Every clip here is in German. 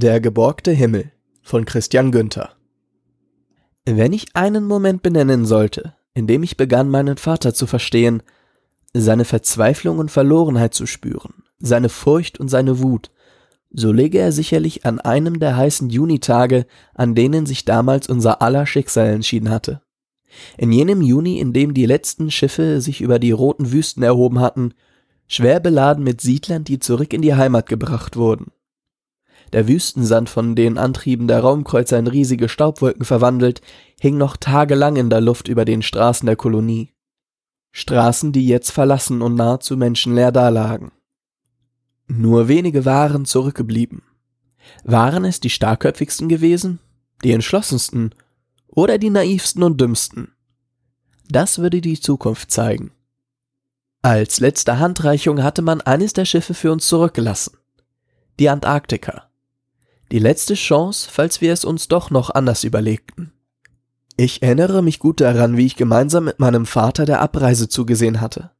Der geborgte Himmel von Christian Günther. Wenn ich einen Moment benennen sollte, in dem ich begann, meinen Vater zu verstehen, seine Verzweiflung und Verlorenheit zu spüren, seine Furcht und seine Wut, so läge er sicherlich an einem der heißen Junitage, an denen sich damals unser aller Schicksal entschieden hatte. In jenem Juni, in dem die letzten Schiffe sich über die roten Wüsten erhoben hatten, schwer beladen mit Siedlern, die zurück in die Heimat gebracht wurden. Der Wüstensand, von den Antrieben der Raumkreuzer in riesige Staubwolken verwandelt, hing noch tagelang in der Luft über den Straßen der Kolonie. Straßen, die jetzt verlassen und nahezu menschenleer dalagen. Nur wenige waren zurückgeblieben. Waren es die starrköpfigsten gewesen, die entschlossensten oder die naivsten und dümmsten? Das würde die Zukunft zeigen. Als letzte Handreichung hatte man eines der Schiffe für uns zurückgelassen, die Antarktika. Die letzte Chance, falls wir es uns doch noch anders überlegten. Ich erinnere mich gut daran, wie ich gemeinsam mit meinem Vater der Abreise zugesehen hatte.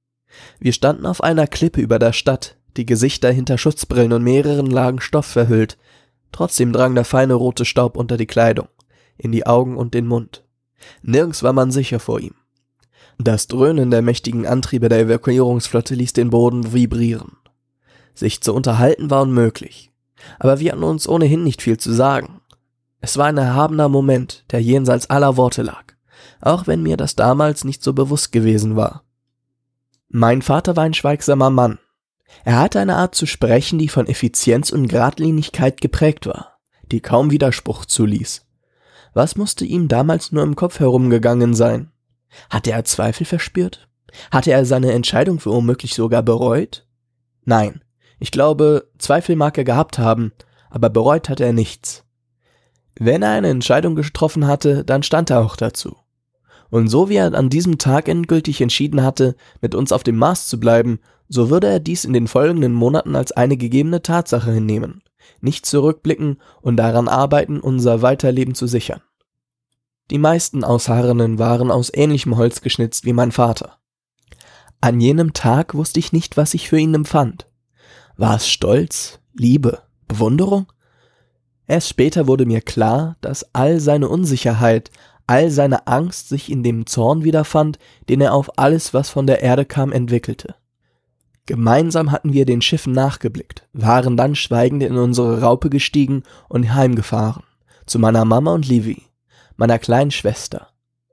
Wir standen auf einer Klippe über der Stadt, die Gesichter hinter Schutzbrillen und mehreren Lagen Stoff verhüllt. Trotzdem drang der feine rote Staub unter die Kleidung, in die Augen und den Mund. Nirgends war man sicher vor ihm. Das Dröhnen der mächtigen Antriebe der Evakuierungsflotte ließ den Boden vibrieren. Sich zu unterhalten war unmöglich. Aber wir hatten uns ohnehin nicht viel zu sagen. Es war ein erhabener Moment, der jenseits aller Worte lag, auch wenn mir das damals nicht so bewusst gewesen war. Mein Vater war ein schweigsamer Mann. Er hatte eine Art zu sprechen, die von Effizienz und Geradlinigkeit geprägt war, die kaum Widerspruch zuließ. Was musste ihm damals nur im Kopf herumgegangen sein? Hatte er Zweifel verspürt? Hatte er seine Entscheidung für unmöglich sogar bereut? Nein. Ich glaube, Zweifel mag er gehabt haben, aber bereut hat er nichts. Wenn er eine Entscheidung getroffen hatte, dann stand er auch dazu. Und so wie er an diesem Tag endgültig entschieden hatte, mit uns auf dem Mars zu bleiben, so würde er dies in den folgenden Monaten als eine gegebene Tatsache hinnehmen, nicht zurückblicken und daran arbeiten, unser Weiterleben zu sichern. Die meisten Ausharrenden waren aus ähnlichem Holz geschnitzt wie mein Vater. An jenem Tag wusste ich nicht, was ich für ihn empfand. War es Stolz, Liebe, Bewunderung? Erst später wurde mir klar, dass all seine Unsicherheit, all seine Angst sich in dem Zorn wiederfand, den er auf alles, was von der Erde kam, entwickelte. Gemeinsam hatten wir den Schiffen nachgeblickt, waren dann schweigend in unsere Raupe gestiegen und heimgefahren, zu meiner Mama und Livy, meiner kleinen Schwester.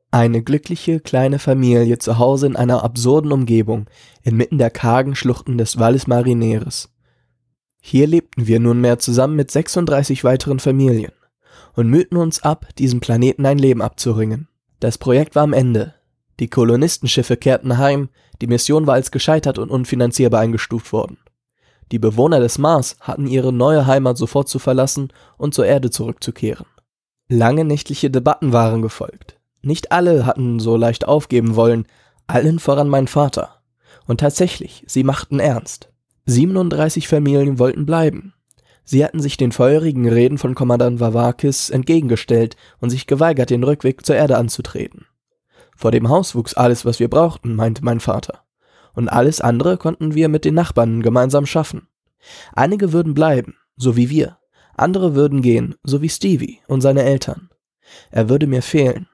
Eine glückliche kleine Familie zu Hause in einer absurden Umgebung, inmitten der kargen Schluchten des Valles Marineris. Hier lebten wir nunmehr zusammen mit 36 weiteren Familien und mühten uns ab, diesem Planeten ein Leben abzuringen. Das Projekt war am Ende. Die Kolonistenschiffe kehrten heim, die Mission war als gescheitert und unfinanzierbar eingestuft worden. Die Bewohner des Mars hatten ihre neue Heimat sofort zu verlassen und zur Erde zurückzukehren. Lange nächtliche Debatten waren gefolgt. Nicht alle hatten so leicht aufgeben wollen, allen voran mein Vater. Und tatsächlich, sie machten ernst. 37 Familien wollten bleiben. Sie hatten sich den feurigen Reden von Kommandant Vavakis entgegengestellt und sich geweigert, den Rückweg zur Erde anzutreten. Vor dem Haus wuchs alles, was wir brauchten, meinte mein Vater. Und alles andere konnten wir mit den Nachbarn gemeinsam schaffen. Einige würden bleiben, so wie wir. Andere würden gehen, so wie Stevie und seine Eltern. Er würde mir fehlen.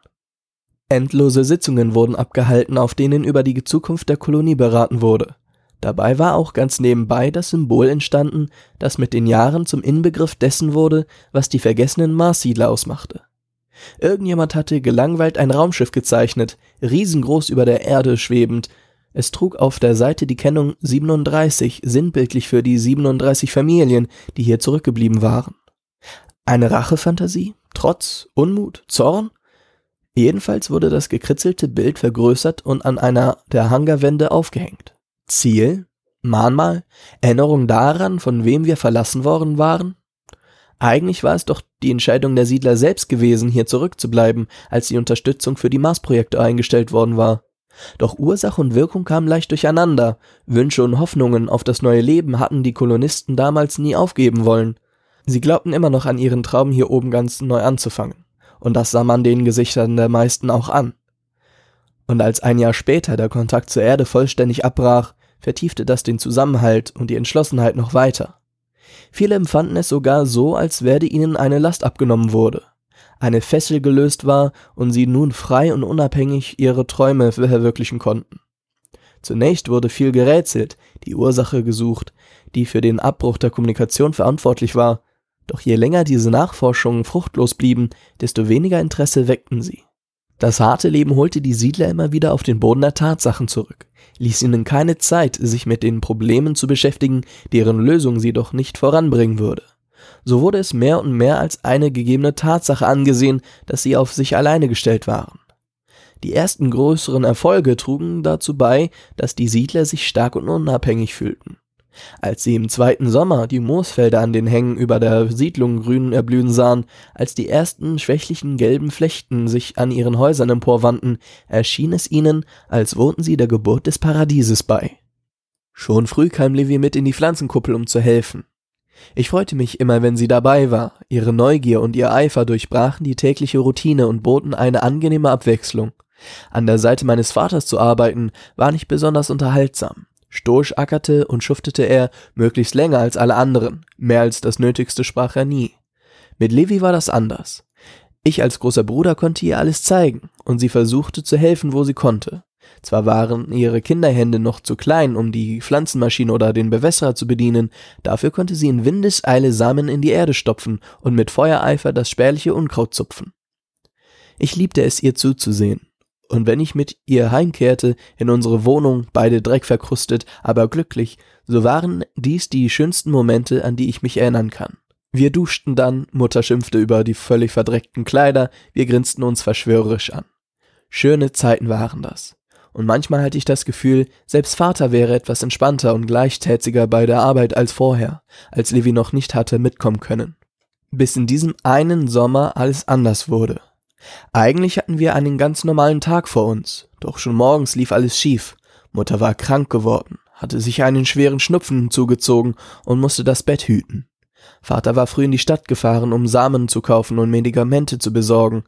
Endlose Sitzungen wurden abgehalten, auf denen über die Zukunft der Kolonie beraten wurde. Dabei war auch ganz nebenbei das Symbol entstanden, das mit den Jahren zum Inbegriff dessen wurde, was die vergessenen Marssiedler ausmachte. Irgendjemand hatte gelangweilt ein Raumschiff gezeichnet, riesengroß über der Erde schwebend. Es trug auf der Seite die Kennung 37, sinnbildlich für die 37 Familien, die hier zurückgeblieben waren. Eine Rachefantasie? Trotz? Unmut? Zorn? Jedenfalls wurde das gekritzelte Bild vergrößert und an einer der Hangarwände aufgehängt. Ziel? Mahnmal? Erinnerung daran, von wem wir verlassen worden waren? Eigentlich war es doch die Entscheidung der Siedler selbst gewesen, hier zurückzubleiben, als die Unterstützung für die Mars-Projekte eingestellt worden war. Doch Ursache und Wirkung kamen leicht durcheinander. Wünsche und Hoffnungen auf das neue Leben hatten die Kolonisten damals nie aufgeben wollen. Sie glaubten immer noch an ihren Traum, hier oben ganz neu anzufangen. Und das sah man den Gesichtern der meisten auch an. Und als ein Jahr später der Kontakt zur Erde vollständig abbrach, vertiefte das den Zusammenhalt und die Entschlossenheit noch weiter. Viele empfanden es sogar so, als werde ihnen eine Last abgenommen wurde, eine Fessel gelöst war und sie nun frei und unabhängig ihre Träume verwirklichen konnten. Zunächst wurde viel gerätselt, die Ursache gesucht, die für den Abbruch der Kommunikation verantwortlich war, doch je länger diese Nachforschungen fruchtlos blieben, desto weniger Interesse weckten sie. Das harte Leben holte die Siedler immer wieder auf den Boden der Tatsachen zurück, ließ ihnen keine Zeit, sich mit den Problemen zu beschäftigen, deren Lösung sie doch nicht voranbringen würde. So wurde es mehr und mehr als eine gegebene Tatsache angesehen, dass sie auf sich alleine gestellt waren. Die ersten größeren Erfolge trugen dazu bei, dass die Siedler sich stark und unabhängig fühlten. Als sie im zweiten Sommer die Moosfelder an den Hängen über der Siedlung grün erblühen sahen, als die ersten schwächlichen gelben Flechten sich an ihren Häusern emporwanden, erschien es ihnen, als wohnten sie der Geburt des Paradieses bei. Schon früh kam Livy mit in die Pflanzenkuppel, um zu helfen. Ich freute mich immer, wenn sie dabei war. Ihre Neugier und ihr Eifer durchbrachen die tägliche Routine und boten eine angenehme Abwechslung. An der Seite meines Vaters zu arbeiten, war nicht besonders unterhaltsam. Stoisch ackerte und schuftete er möglichst länger als alle anderen. Mehr als das Nötigste sprach er nie. Mit Livy war das anders. Ich als großer Bruder konnte ihr alles zeigen, und sie versuchte zu helfen, wo sie konnte. Zwar waren ihre Kinderhände noch zu klein, um die Pflanzenmaschine oder den Bewässerer zu bedienen, dafür konnte sie in Windeseile Samen in die Erde stopfen und mit Feuereifer das spärliche Unkraut zupfen. Ich liebte es, ihr zuzusehen, und wenn ich mit ihr heimkehrte, in unsere Wohnung, beide dreckverkrustet, aber glücklich, so waren dies die schönsten Momente, an die ich mich erinnern kann. Wir duschten dann, Mutter schimpfte über die völlig verdreckten Kleider, wir grinsten uns verschwörerisch an. Schöne Zeiten waren das. Und manchmal hatte ich das Gefühl, selbst Vater wäre etwas entspannter und gleichtätiger bei der Arbeit als vorher, als Livy noch nicht hatte mitkommen können. Bis in diesem einen Sommer alles anders wurde. Eigentlich hatten wir einen ganz normalen Tag vor uns, doch schon morgens lief alles schief. Mutter war krank geworden, hatte sich einen schweren Schnupfen zugezogen und musste das Bett hüten. Vater war früh in die Stadt gefahren, um Samen zu kaufen und Medikamente zu besorgen.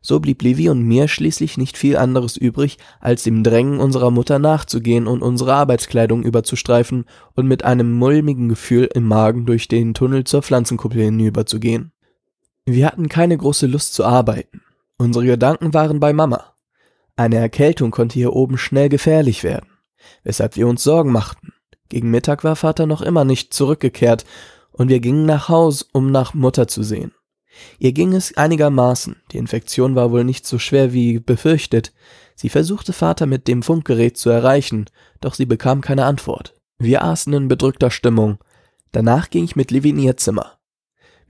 So blieb Livy und mir schließlich nicht viel anderes übrig, als dem Drängen unserer Mutter nachzugehen und unsere Arbeitskleidung überzustreifen und mit einem mulmigen Gefühl im Magen durch den Tunnel zur Pflanzenkuppel hinüberzugehen. Wir hatten keine große Lust zu arbeiten. Unsere Gedanken waren bei Mama. Eine Erkältung konnte hier oben schnell gefährlich werden, weshalb wir uns Sorgen machten. Gegen Mittag war Vater noch immer nicht zurückgekehrt und wir gingen nach Haus, um nach Mutter zu sehen. Ihr ging es einigermaßen, die Infektion war wohl nicht so schwer wie befürchtet. Sie versuchte Vater mit dem Funkgerät zu erreichen, doch sie bekam keine Antwort. Wir aßen in bedrückter Stimmung. Danach ging ich mit Livy in ihr Zimmer.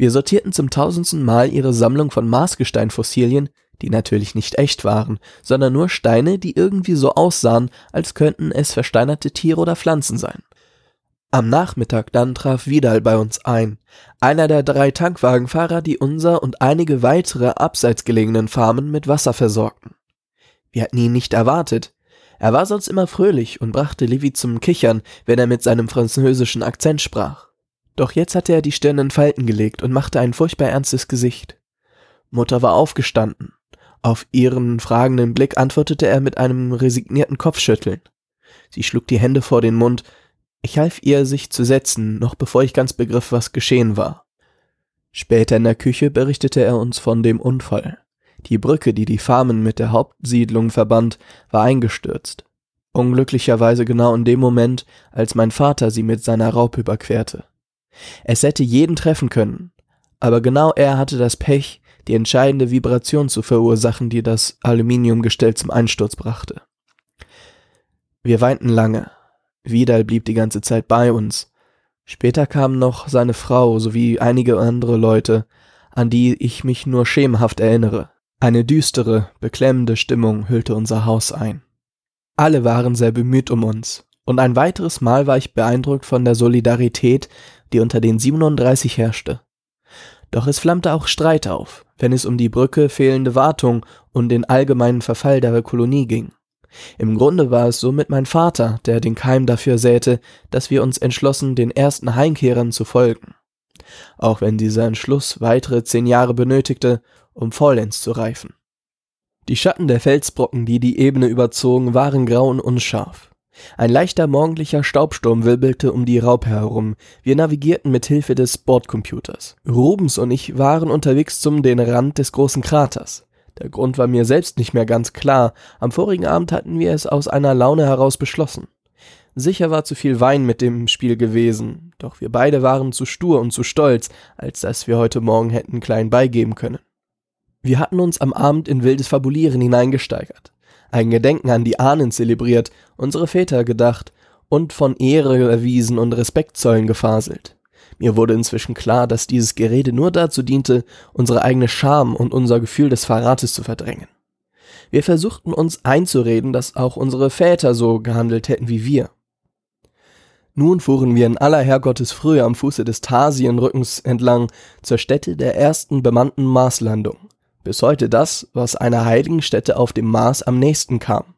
Wir sortierten zum 1000. Mal ihre Sammlung von Marsgesteinfossilien, die natürlich nicht echt waren, sondern nur Steine, die irgendwie so aussahen, als könnten es versteinerte Tiere oder Pflanzen sein. Am Nachmittag dann traf Vidal bei uns ein, einer der 3 Tankwagenfahrer, die unser und einige weitere abseits gelegenen Farmen mit Wasser versorgten. Wir hatten ihn nicht erwartet. Er war sonst immer fröhlich und brachte Livy zum Kichern, wenn er mit seinem französischen Akzent sprach. Doch jetzt hatte er die Stirn in Falten gelegt und machte ein furchtbar ernstes Gesicht. Mutter war aufgestanden. Auf ihren fragenden Blick antwortete er mit einem resignierten Kopfschütteln. Sie schlug die Hände vor den Mund. Ich half ihr, sich zu setzen, noch bevor ich ganz begriff, was geschehen war. Später in der Küche berichtete er uns von dem Unfall. Die Brücke, die die Farmen mit der Hauptsiedlung verband, war eingestürzt. Unglücklicherweise genau in dem Moment, als mein Vater sie mit seiner Raupe überquerte. Es hätte jeden treffen können, aber genau er hatte das Pech, die entscheidende Vibration zu verursachen, die das Aluminiumgestell zum Einsturz brachte. Wir weinten lange. Vidal blieb die ganze Zeit bei uns. Später kamen noch seine Frau sowie einige andere Leute, an die ich mich nur schemenhaft erinnere. Eine düstere, beklemmende Stimmung hüllte unser Haus ein. Alle waren sehr bemüht um uns, und ein weiteres Mal war ich beeindruckt von der Solidarität, die unter den 37 herrschte. Doch es flammte auch Streit auf, wenn es um die Brücke, fehlende Wartung und den allgemeinen Verfall der Kolonie ging. Im Grunde war es somit mein Vater, der den Keim dafür säte, dass wir uns entschlossen, den ersten Heimkehrern zu folgen. Auch wenn dieser Entschluss weitere 10 Jahre benötigte, um vollends zu reifen. Die Schatten der Felsbrocken, die die Ebene überzogen, waren grau und unscharf. Ein leichter morgendlicher Staubsturm wirbelte um die Raupe herum. Wir navigierten mit Hilfe des Bordcomputers. Rubens und ich waren unterwegs zum den Rand des großen Kraters. Der Grund war mir selbst nicht mehr ganz klar. Am vorigen Abend hatten wir es aus einer Laune heraus beschlossen. Sicher war zu viel Wein mit dem Spiel gewesen, doch wir beide waren zu stur und zu stolz, als dass wir heute Morgen hätten klein beigeben können. Wir hatten uns am Abend in wildes Fabulieren hineingesteigert, ein Gedenken an die Ahnen zelebriert, unsere Väter gedacht und von Ehre erwiesen und Respektzollen gefaselt. Mir wurde inzwischen klar, dass dieses Gerede nur dazu diente, unsere eigene Scham und unser Gefühl des Verrates zu verdrängen. Wir versuchten uns einzureden, dass auch unsere Väter so gehandelt hätten wie wir. Nun fuhren wir in aller Herrgottesfrühe am Fuße des Thasienrückens entlang zur Stätte der ersten bemannten Marslandung. Bis heute das, was einer heiligen Stätte auf dem Mars am nächsten kam.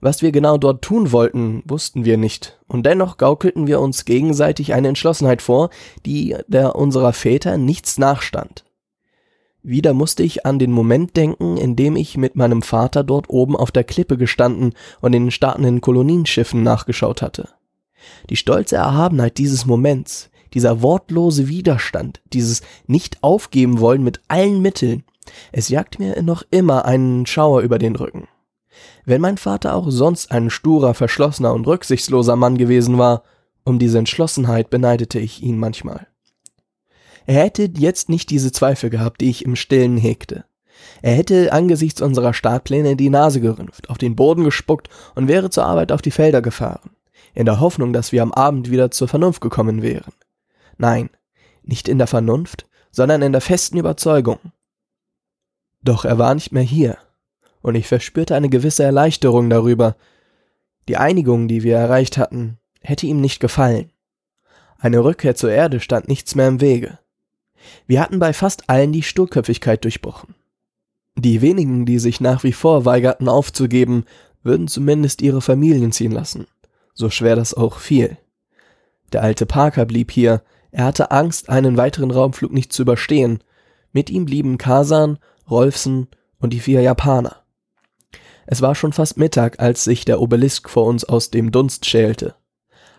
Was wir genau dort tun wollten, wussten wir nicht, und dennoch gaukelten wir uns gegenseitig eine Entschlossenheit vor, die der unserer Väter nichts nachstand. Wieder musste ich an den Moment denken, in dem ich mit meinem Vater dort oben auf der Klippe gestanden und den startenden Kolonienschiffen nachgeschaut hatte. Die stolze Erhabenheit dieses Moments, dieser wortlose Widerstand, dieses Nicht-Aufgeben-Wollen mit allen Mitteln, es jagt mir noch immer einen Schauer über den Rücken. Wenn mein Vater auch sonst ein sturer, verschlossener und rücksichtsloser Mann gewesen war, um diese Entschlossenheit beneidete ich ihn manchmal. Er hätte jetzt nicht diese Zweifel gehabt, die ich im Stillen hegte. Er hätte angesichts unserer Startpläne die Nase gerümpft, auf den Boden gespuckt und wäre zur Arbeit auf die Felder gefahren, in der Hoffnung, dass wir am Abend wieder zur Vernunft gekommen wären. Nein, nicht in der Vernunft, sondern in der festen Überzeugung. Doch er war nicht mehr hier. Und ich verspürte eine gewisse Erleichterung darüber. Die Einigung, die wir erreicht hatten, hätte ihm nicht gefallen. Eine Rückkehr zur Erde stand nichts mehr im Wege. Wir hatten bei fast allen die Sturköpfigkeit durchbrochen. Die wenigen, die sich nach wie vor weigerten aufzugeben, würden zumindest ihre Familien ziehen lassen, so schwer das auch fiel. Der alte Parker blieb hier, er hatte Angst, einen weiteren Raumflug nicht zu überstehen. Mit ihm blieben Kasan, Rolfsen und die 4 Japaner. Es war schon fast Mittag, als sich der Obelisk vor uns aus dem Dunst schälte.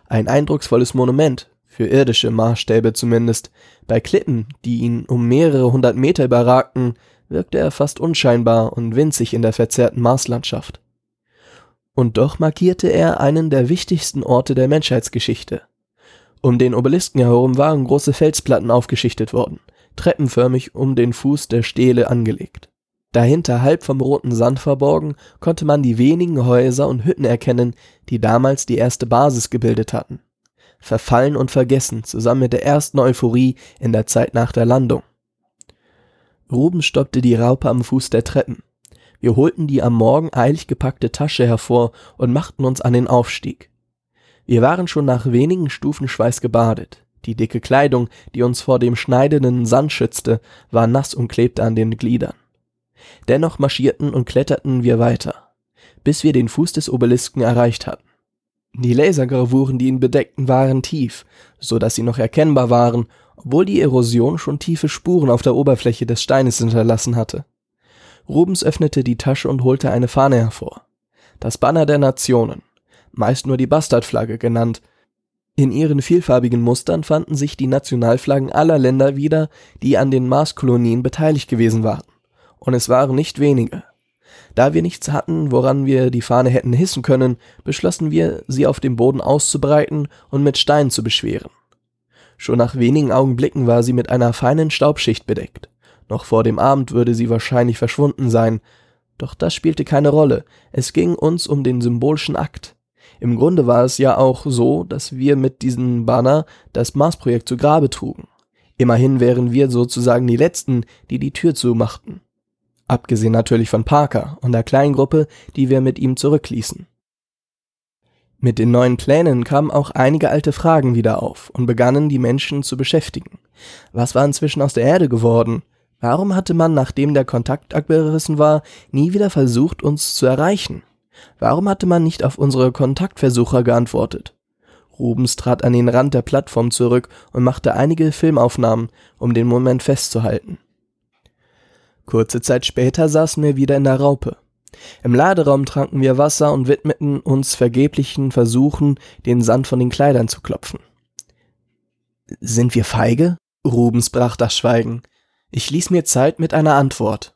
Ein eindrucksvolles Monument, für irdische Maßstäbe zumindest. Bei Klippen, die ihn um mehrere 100 Meter überragten, wirkte er fast unscheinbar und winzig in der verzerrten Marslandschaft. Und doch markierte er einen der wichtigsten Orte der Menschheitsgeschichte. Um den Obelisken herum waren große Felsplatten aufgeschichtet worden, treppenförmig um den Fuß der Stele angelegt. Dahinter, halb vom roten Sand verborgen, konnte man die wenigen Häuser und Hütten erkennen, die damals die erste Basis gebildet hatten. Verfallen und vergessen, zusammen mit der ersten Euphorie in der Zeit nach der Landung. Ruben stoppte die Raupe am Fuß der Treppen. Wir holten die am Morgen eilig gepackte Tasche hervor und machten uns an den Aufstieg. Wir waren schon nach wenigen Stufen schweißgebadet. Die dicke Kleidung, die uns vor dem schneidenden Sand schützte, war nass und klebte an den Gliedern. Dennoch marschierten und kletterten wir weiter, bis wir den Fuß des Obelisken erreicht hatten. Die Lasergravuren, die ihn bedeckten, waren tief, so dass sie noch erkennbar waren, obwohl die Erosion schon tiefe Spuren auf der Oberfläche des Steines hinterlassen hatte. Rubens öffnete die Tasche und holte eine Fahne hervor. Das Banner der Nationen, meist nur die Bastardflagge genannt. In ihren vielfarbigen Mustern fanden sich die Nationalflaggen aller Länder wieder, die an den Marskolonien beteiligt gewesen waren. Und es waren nicht wenige. Da wir nichts hatten, woran wir die Fahne hätten hissen können, beschlossen wir, sie auf dem Boden auszubreiten und mit Steinen zu beschweren. Schon nach wenigen Augenblicken war sie mit einer feinen Staubschicht bedeckt. Noch vor dem Abend würde sie wahrscheinlich verschwunden sein. Doch das spielte keine Rolle, es ging uns um den symbolischen Akt. Im Grunde war es ja auch so, dass wir mit diesem Banner das Mars-Projekt zu Grabe trugen. Immerhin wären wir sozusagen die Letzten, die die Tür zumachten. Abgesehen natürlich von Parker und der kleinen Gruppe, die wir mit ihm zurückließen. Mit den neuen Plänen kamen auch einige alte Fragen wieder auf und begannen die Menschen zu beschäftigen. Was war inzwischen aus der Erde geworden? Warum hatte man, nachdem der Kontakt abgerissen war, nie wieder versucht, uns zu erreichen? Warum hatte man nicht auf unsere Kontaktversuche geantwortet? Rubens trat an den Rand der Plattform zurück und machte einige Filmaufnahmen, um den Moment festzuhalten. Kurze Zeit später saßen wir wieder in der Raupe. Im Laderaum tranken wir Wasser und widmeten uns vergeblichen Versuchen, den Sand von den Kleidern zu klopfen. »Sind wir feige?« Rubens brach das Schweigen. Ich ließ mir Zeit mit einer Antwort.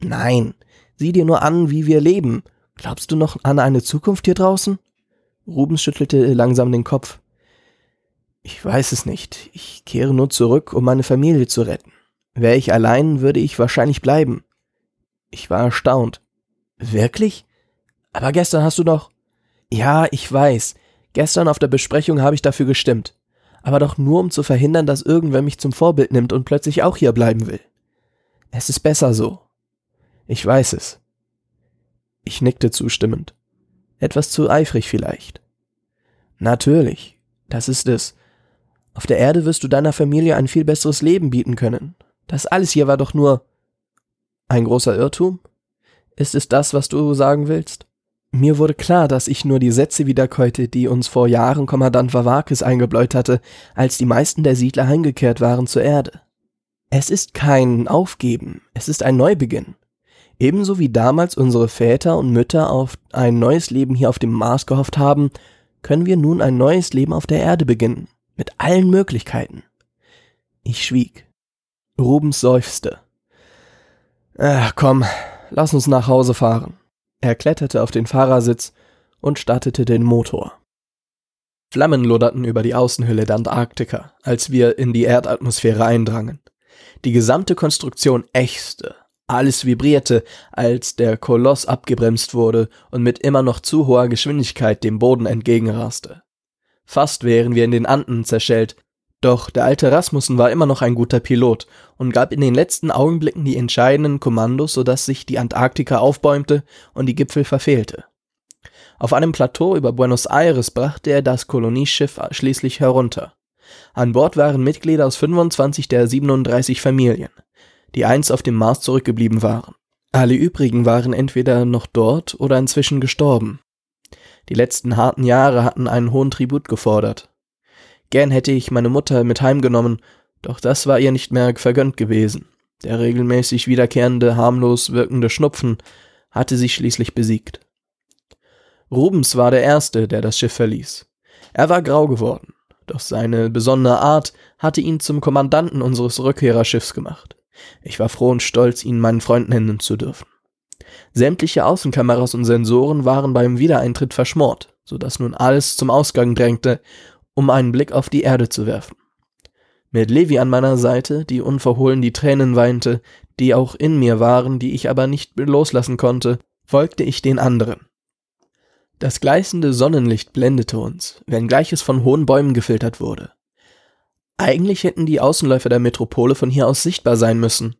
»Nein, sieh dir nur an, wie wir leben. Glaubst du noch an eine Zukunft hier draußen?« Rubens schüttelte langsam den Kopf. »Ich weiß es nicht. Ich kehre nur zurück, um meine Familie zu retten. Wäre ich allein, würde ich wahrscheinlich bleiben.« Ich war erstaunt. »Wirklich? Aber gestern hast du doch...« »Ja, ich weiß. Gestern auf der Besprechung habe ich dafür gestimmt. Aber doch nur, um zu verhindern, dass irgendwer mich zum Vorbild nimmt und plötzlich auch hier bleiben will. Es ist besser so. Ich weiß es.« Ich nickte zustimmend. Etwas zu eifrig vielleicht. »Natürlich. Das ist es. Auf der Erde wirst du deiner Familie ein viel besseres Leben bieten können. Das alles hier war doch nur...« »Ein großer Irrtum? Ist es das, was du sagen willst?« Mir wurde klar, dass ich nur die Sätze wiederkäute, die uns vor Jahren Kommandant Vavakis eingebläut hatte, als die meisten der Siedler heimgekehrt waren zur Erde. Es ist kein Aufgeben, es ist ein Neubeginn. Ebenso wie damals unsere Väter und Mütter auf ein neues Leben hier auf dem Mars gehofft haben, können wir nun ein neues Leben auf der Erde beginnen, mit allen Möglichkeiten. Ich schwieg. Rubens seufzte. »Ach komm, lass uns nach Hause fahren.« Er kletterte auf den Fahrersitz und startete den Motor. Flammen loderten über die Außenhülle der Antarktika, als wir in die Erdatmosphäre eindrangen. Die gesamte Konstruktion ächzte, alles vibrierte, als der Koloss abgebremst wurde und mit immer noch zu hoher Geschwindigkeit dem Boden entgegenraste. Fast wären wir in den Anden zerschellt, doch der alte Rasmussen war immer noch ein guter Pilot und gab in den letzten Augenblicken die entscheidenden Kommandos, sodass sich die Antarktika aufbäumte und die Gipfel verfehlte. Auf einem Plateau über Buenos Aires brachte er das Kolonieschiff schließlich herunter. An Bord waren Mitglieder aus 25 der 37 Familien, die einst auf dem Mars zurückgeblieben waren. Alle übrigen waren entweder noch dort oder inzwischen gestorben. Die letzten harten Jahre hatten einen hohen Tribut gefordert. Gern hätte ich meine Mutter mit heimgenommen, doch das war ihr nicht mehr vergönnt gewesen. Der regelmäßig wiederkehrende, harmlos wirkende Schnupfen hatte sie schließlich besiegt. Rubens war der Erste, der das Schiff verließ. Er war grau geworden, doch seine besondere Art hatte ihn zum Kommandanten unseres Rückkehrerschiffs gemacht. Ich war froh und stolz, ihn meinen Freund nennen zu dürfen. Sämtliche Außenkameras und Sensoren waren beim Wiedereintritt verschmort, sodass nun alles zum Ausgang drängte, um einen Blick auf die Erde zu werfen. Mit Levi an meiner Seite, die unverhohlen die Tränen weinte, die auch in mir waren, die ich aber nicht loslassen konnte, folgte ich den anderen. Das gleißende Sonnenlicht blendete uns, wenngleich es von hohen Bäumen gefiltert wurde. Eigentlich hätten die Außenläufer der Metropole von hier aus sichtbar sein müssen.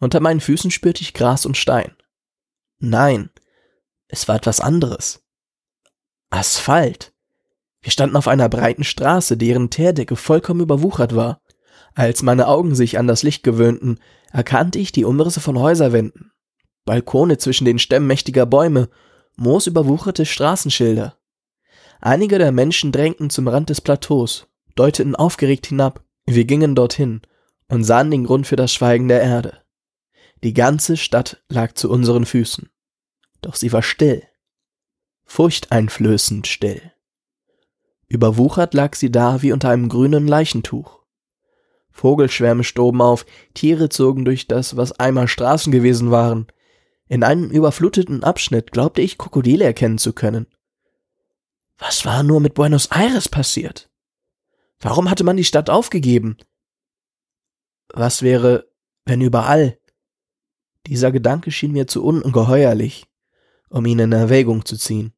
Unter meinen Füßen spürte ich Gras und Stein. Nein, es war etwas anderes. Asphalt. Wir standen auf einer breiten Straße, deren Teerdecke vollkommen überwuchert war. Als meine Augen sich an das Licht gewöhnten, erkannte ich die Umrisse von Häuserwänden, Balkone zwischen den Stämmen mächtiger Bäume, moosüberwucherte Straßenschilder. Einige der Menschen drängten zum Rand des Plateaus, deuteten aufgeregt hinab. Wir gingen dorthin und sahen den Grund für das Schweigen der Erde. Die ganze Stadt lag zu unseren Füßen. Doch sie war still, furchteinflößend still. Überwuchert lag sie da wie unter einem grünen Leichentuch. Vogelschwärme stoben auf, Tiere zogen durch das, was einmal Straßen gewesen waren. In einem überfluteten Abschnitt glaubte ich, Krokodile erkennen zu können. Was war nur mit Buenos Aires passiert? Warum hatte man die Stadt aufgegeben? Was wäre, wenn überall? Dieser Gedanke schien mir zu ungeheuerlich, um ihn in Erwägung zu ziehen.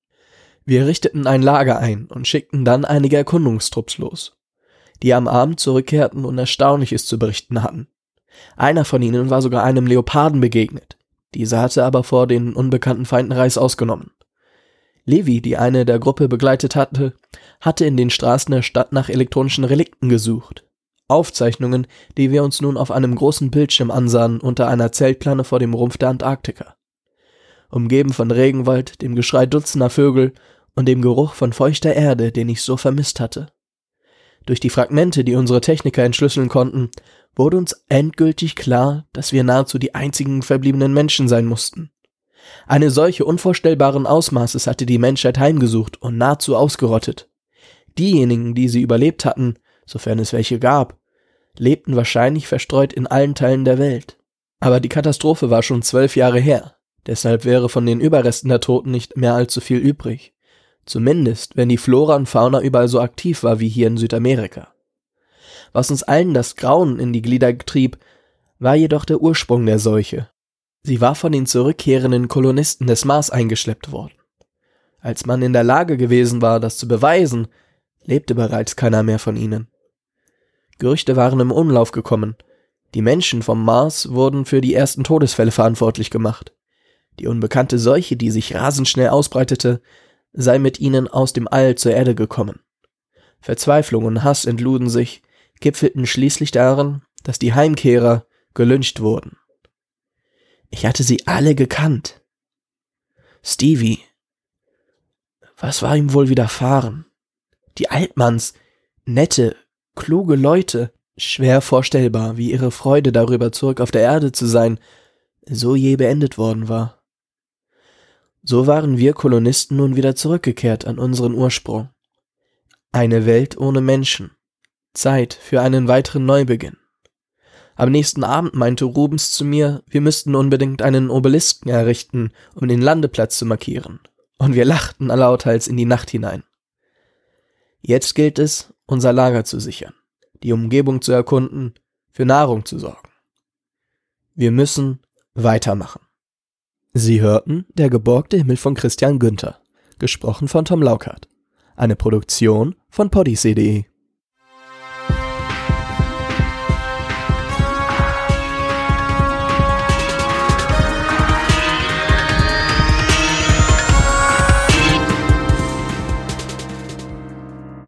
Wir richteten ein Lager ein und schickten dann einige Erkundungstrupps los, die am Abend zurückkehrten und Erstaunliches zu berichten hatten. Einer von ihnen war sogar einem Leoparden begegnet, dieser hatte aber vor den unbekannten Feinden Reißaus genommen. Levi, die eine der Gruppe begleitet hatte, hatte in den Straßen der Stadt nach elektronischen Relikten gesucht. Aufzeichnungen, die wir uns nun auf einem großen Bildschirm ansahen unter einer Zeltplane vor dem Rumpf der Antarktika. Umgeben von Regenwald, dem Geschrei dutzender Vögel und dem Geruch von feuchter Erde, den ich so vermisst hatte. Durch die Fragmente, die unsere Techniker entschlüsseln konnten, wurde uns endgültig klar, dass wir nahezu die einzigen verbliebenen Menschen sein mussten. Eine Seuche unvorstellbaren Ausmaßes hatte die Menschheit heimgesucht und nahezu ausgerottet. Diejenigen, die sie überlebt hatten, sofern es welche gab, lebten wahrscheinlich verstreut in allen Teilen der Welt. Aber die Katastrophe war schon 12 Jahre her, deshalb wäre von den Überresten der Toten nicht mehr allzu viel übrig. Zumindest, wenn die Flora und Fauna überall so aktiv war wie hier in Südamerika. Was uns allen das Grauen in die Glieder trieb, war jedoch der Ursprung der Seuche. Sie war von den zurückkehrenden Kolonisten des Mars eingeschleppt worden. Als man in der Lage gewesen war, das zu beweisen, lebte bereits keiner mehr von ihnen. Gerüchte waren im Umlauf gekommen. Die Menschen vom Mars wurden für die ersten Todesfälle verantwortlich gemacht. Die unbekannte Seuche, die sich rasend schnell ausbreitete, sei mit ihnen aus dem All zur Erde gekommen. Verzweiflung und Hass entluden sich, gipfelten schließlich darin, dass die Heimkehrer gelyncht wurden. Ich hatte sie alle gekannt. Stevie. Was war ihm wohl widerfahren? Die Altmanns, nette, kluge Leute, schwer vorstellbar, wie ihre Freude darüber, zurück auf der Erde zu sein, so je beendet worden war. So waren wir Kolonisten nun wieder zurückgekehrt an unseren Ursprung. Eine Welt ohne Menschen. Zeit für einen weiteren Neubeginn. Am nächsten Abend meinte Rubens zu mir, wir müssten unbedingt einen Obelisken errichten, um den Landeplatz zu markieren. Und wir lachten lauthals in die Nacht hinein. Jetzt gilt es, unser Lager zu sichern, die Umgebung zu erkunden, für Nahrung zu sorgen. Wir müssen weitermachen. Sie hörten Der geborgte Himmel von Christian Günther, gesprochen von Tom Lauckert. Eine Produktion von poddys.de.